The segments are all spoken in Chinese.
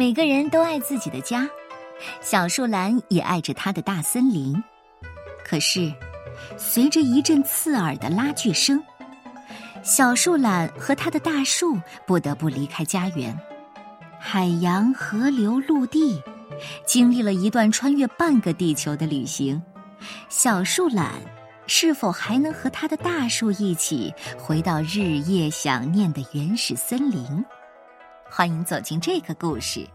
每个人都爱自己的家，小树懒也爱着它的大森林。可是，随着一阵刺耳的拉锯声，小树懒和它的大树不得不离开家园。海洋、河流、陆地，经历了一段穿越半个地球的旅行，小树懒是否还能和它的大树一起回到日夜想念的原始森林？欢迎走进这个故事，《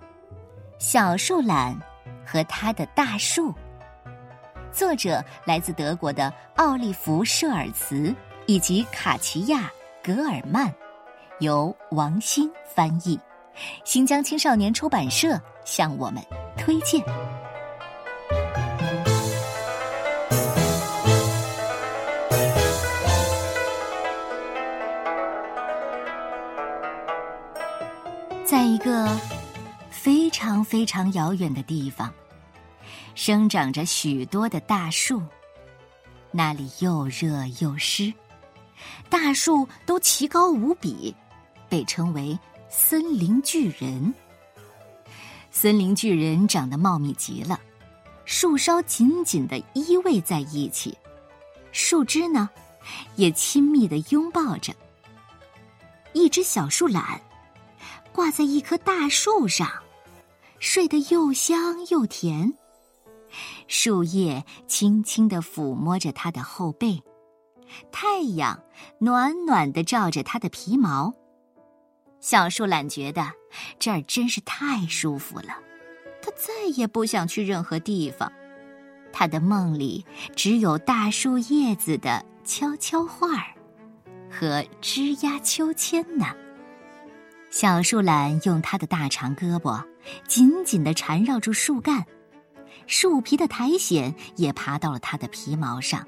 小树懒和它的大树》。作者来自德国的奥利弗·舍尔茨以及卡奇亚·格尔曼，由王鑫翻译，新疆青少年出版社向我们推荐。在一个非常非常遥远的地方，生长着许多的大树，那里又热又湿，大树都奇高无比，被称为森林巨人。森林巨人长得茂密极了，树梢紧紧地依偎在一起，树枝呢，也亲密地拥抱着。一只小树懒挂在一棵大树上，睡得又香又甜，树叶轻轻地抚摸着它的后背，太阳暖暖地照着它的皮毛。小树懒觉得这儿真是太舒服了，它再也不想去任何地方。它的梦里只有大树叶子的悄悄话儿和吱呀秋千呢。小树懒用它的大长胳膊紧紧地缠绕住树干，树皮的苔藓也爬到了它的皮毛上，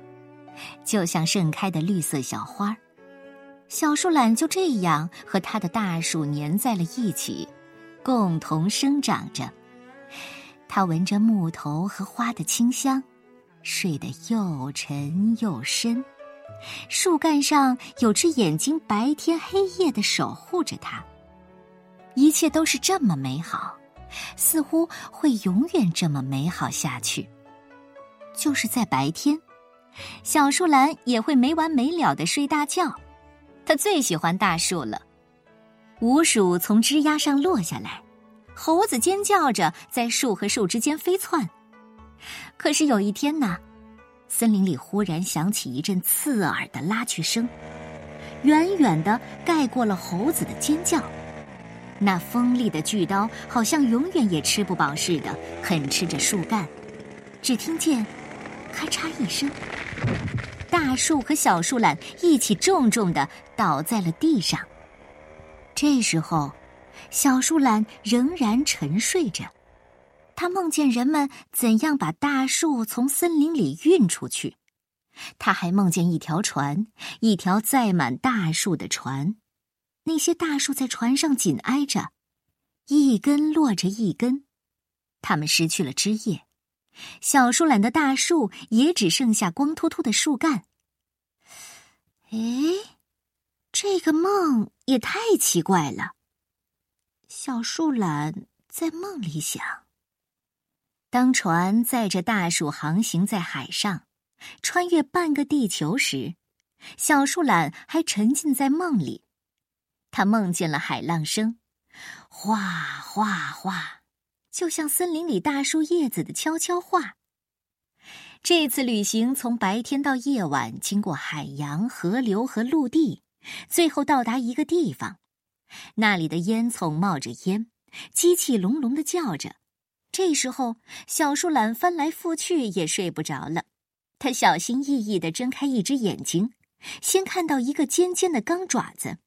就像盛开的绿色小花。小树懒就这样和它的大树粘在了一起，共同生长着。它闻着木头和花的清香，睡得又沉又深，树干上有只眼睛白天黑夜地守护着它。一切都是这么美好，似乎会永远这么美好下去。就是在白天，小树懒也会没完没了地睡大觉。它最喜欢大树了。鼯鼠从枝丫上落下来，猴子尖叫着在树和树之间飞窜。可是有一天呢，森林里忽然响起一阵刺耳的拉锯声，远远地盖过了猴子的尖叫。那锋利的巨刀好像永远也吃不饱似的，啃吃着树干。只听见咔嚓一声，大树和小树懒一起重重地倒在了地上。这时候，小树懒仍然沉睡着，他梦见人们怎样把大树从森林里运出去。他还梦见一条船，一条载满大树的船。那些大树在船上紧挨着，一根落着一根，它们失去了枝叶。小树懒的大树也只剩下光秃秃的树干。诶，这个梦也太奇怪了。小树懒在梦里想，当船载着大树航行在海上，穿越半个地球时，小树懒还沉浸在梦里。他梦见了海浪声，哗哗哗，就像森林里大树叶子的悄悄话。这次旅行从白天到夜晚，经过海洋、河流和陆地，最后到达一个地方。那里的烟囱冒着烟，机器隆隆地叫着。这时候，小树懒翻来覆去也睡不着了。他小心翼翼地睁开一只眼睛，先看到一个尖尖的钢爪子，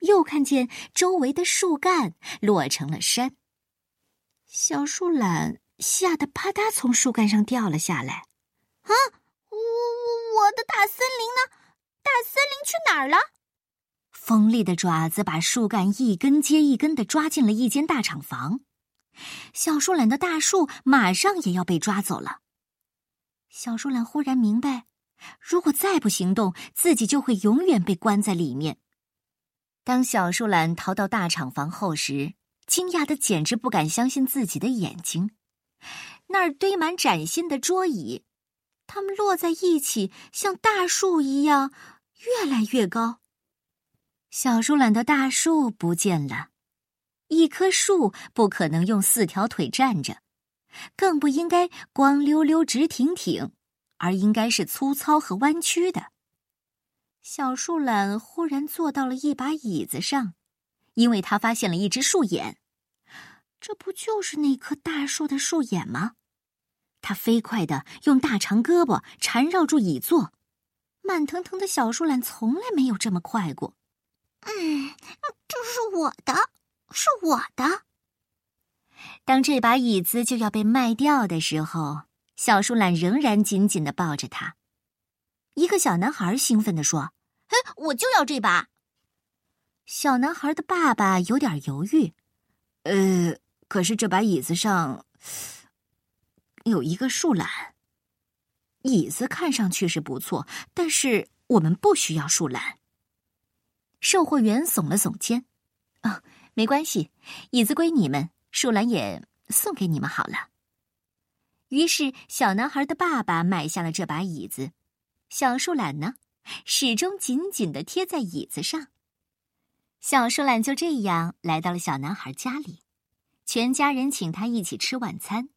又看见周围的树干落成了山。小树懒吓得啪嗒从树干上掉了下来。啊，我的大森林呢？大森林去哪儿了？锋利的爪子把树干一根接一根地抓进了一间大厂房。小树懒的大树马上也要被抓走了。小树懒忽然明白，如果再不行动，自己就会永远被关在里面。当小树懒逃到大厂房后时，惊讶得简直不敢相信自己的眼睛。那儿堆满崭新的桌椅，它们落在一起，像大树一样越来越高。小树懒的大树不见了，一棵树不可能用4条腿站着，更不应该光溜溜直挺挺，而应该是粗糙和弯曲的。小树懒忽然坐到了一把椅子上，因为他发现了一只树眼。这不就是那棵大树的树眼吗？他飞快地用大长胳膊缠绕住椅座。慢腾腾的小树懒从来没有这么快过。这是我的，是我的。当这把椅子就要被卖掉的时候，小树懒仍然紧紧地抱着它。一个小男孩兴奋地说：“哎，我就要这把。”小男孩的爸爸有点犹豫，可是这把椅子上有一个树懒。椅子看上去是不错，但是我们不需要树懒。售货员耸了耸肩：“哦，没关系，椅子归你们，树懒也送给你们好了。”于是，小男孩的爸爸买下了这把椅子，小树懒呢，始终紧紧地贴在椅子上。小树懒就这样来到了小男孩家里，全家人请他一起吃晚餐。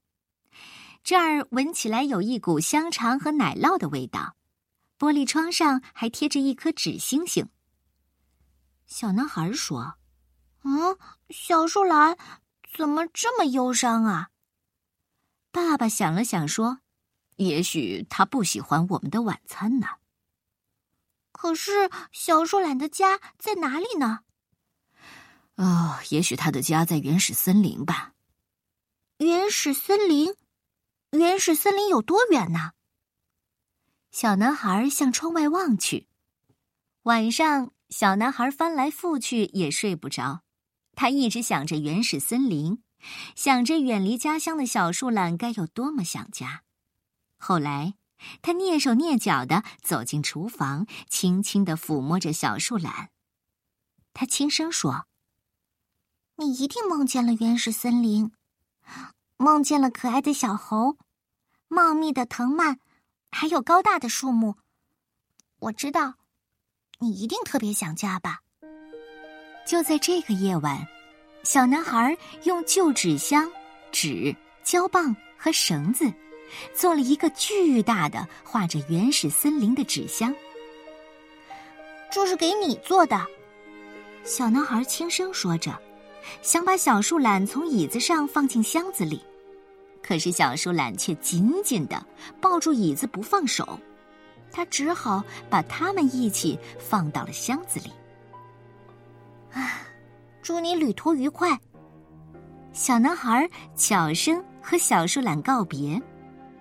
这儿闻起来有一股香肠和奶酪的味道，玻璃窗上还贴着一颗纸星星。小男孩说：“小树懒怎么这么忧伤啊？”爸爸想了想说：“也许他不喜欢我们的晚餐呢。”“可是小树懒的家在哪里呢？”“哦，也许他的家在原始森林吧。”“原始森林？原始森林有多远呢？”小男孩向窗外望去。晚上，小男孩翻来覆去也睡不着，他一直想着原始森林，想着远离家乡的小树懒该有多么想家。后来，他蹑手蹑脚地走进厨房，轻轻地抚摸着小树懒。他轻声说：“你一定梦见了原始森林，梦见了可爱的小猴，茂密的藤蔓，还有高大的树木。我知道，你一定特别想家吧。”就在这个夜晚，小男孩用旧纸箱、纸、胶棒和绳子做了一个巨大的画着原始森林的纸箱。“这是给你做的。”小男孩轻声说着，想把小树懒从椅子上放进箱子里，可是小树懒却紧紧地抱住椅子不放手，他只好把它们一起放到了箱子里。“祝你旅途愉快。”小男孩悄声和小树懒告别，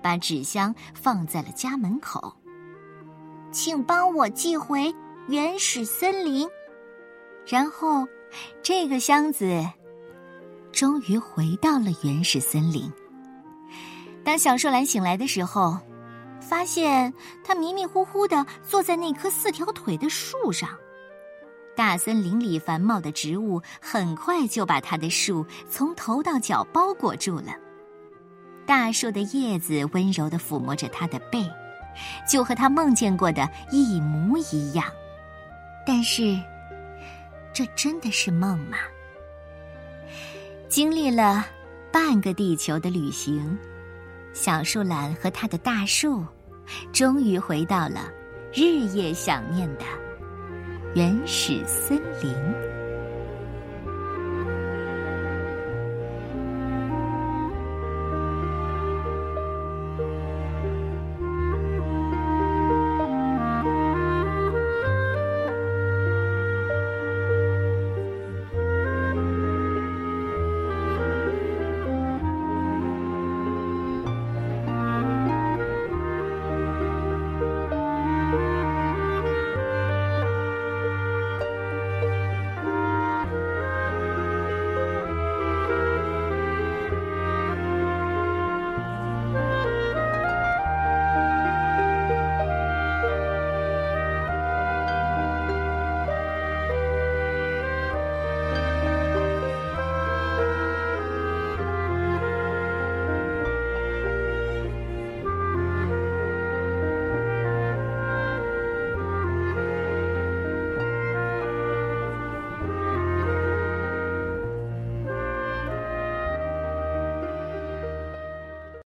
把纸箱放在了家门口。“请帮我寄回原始森林。”然后，这个箱子终于回到了原始森林。当小树懒醒来的时候，发现他迷迷糊糊地坐在那棵4条腿的树上。大森林里繁茂的植物很快就把它的树从头到脚包裹住了。大树的叶子温柔地抚摸着它的背，就和它梦见过的一模一样。但是，这真的是梦吗？经历了半个地球的旅行，小树懒和它的大树，终于回到了日夜想念的原始森林。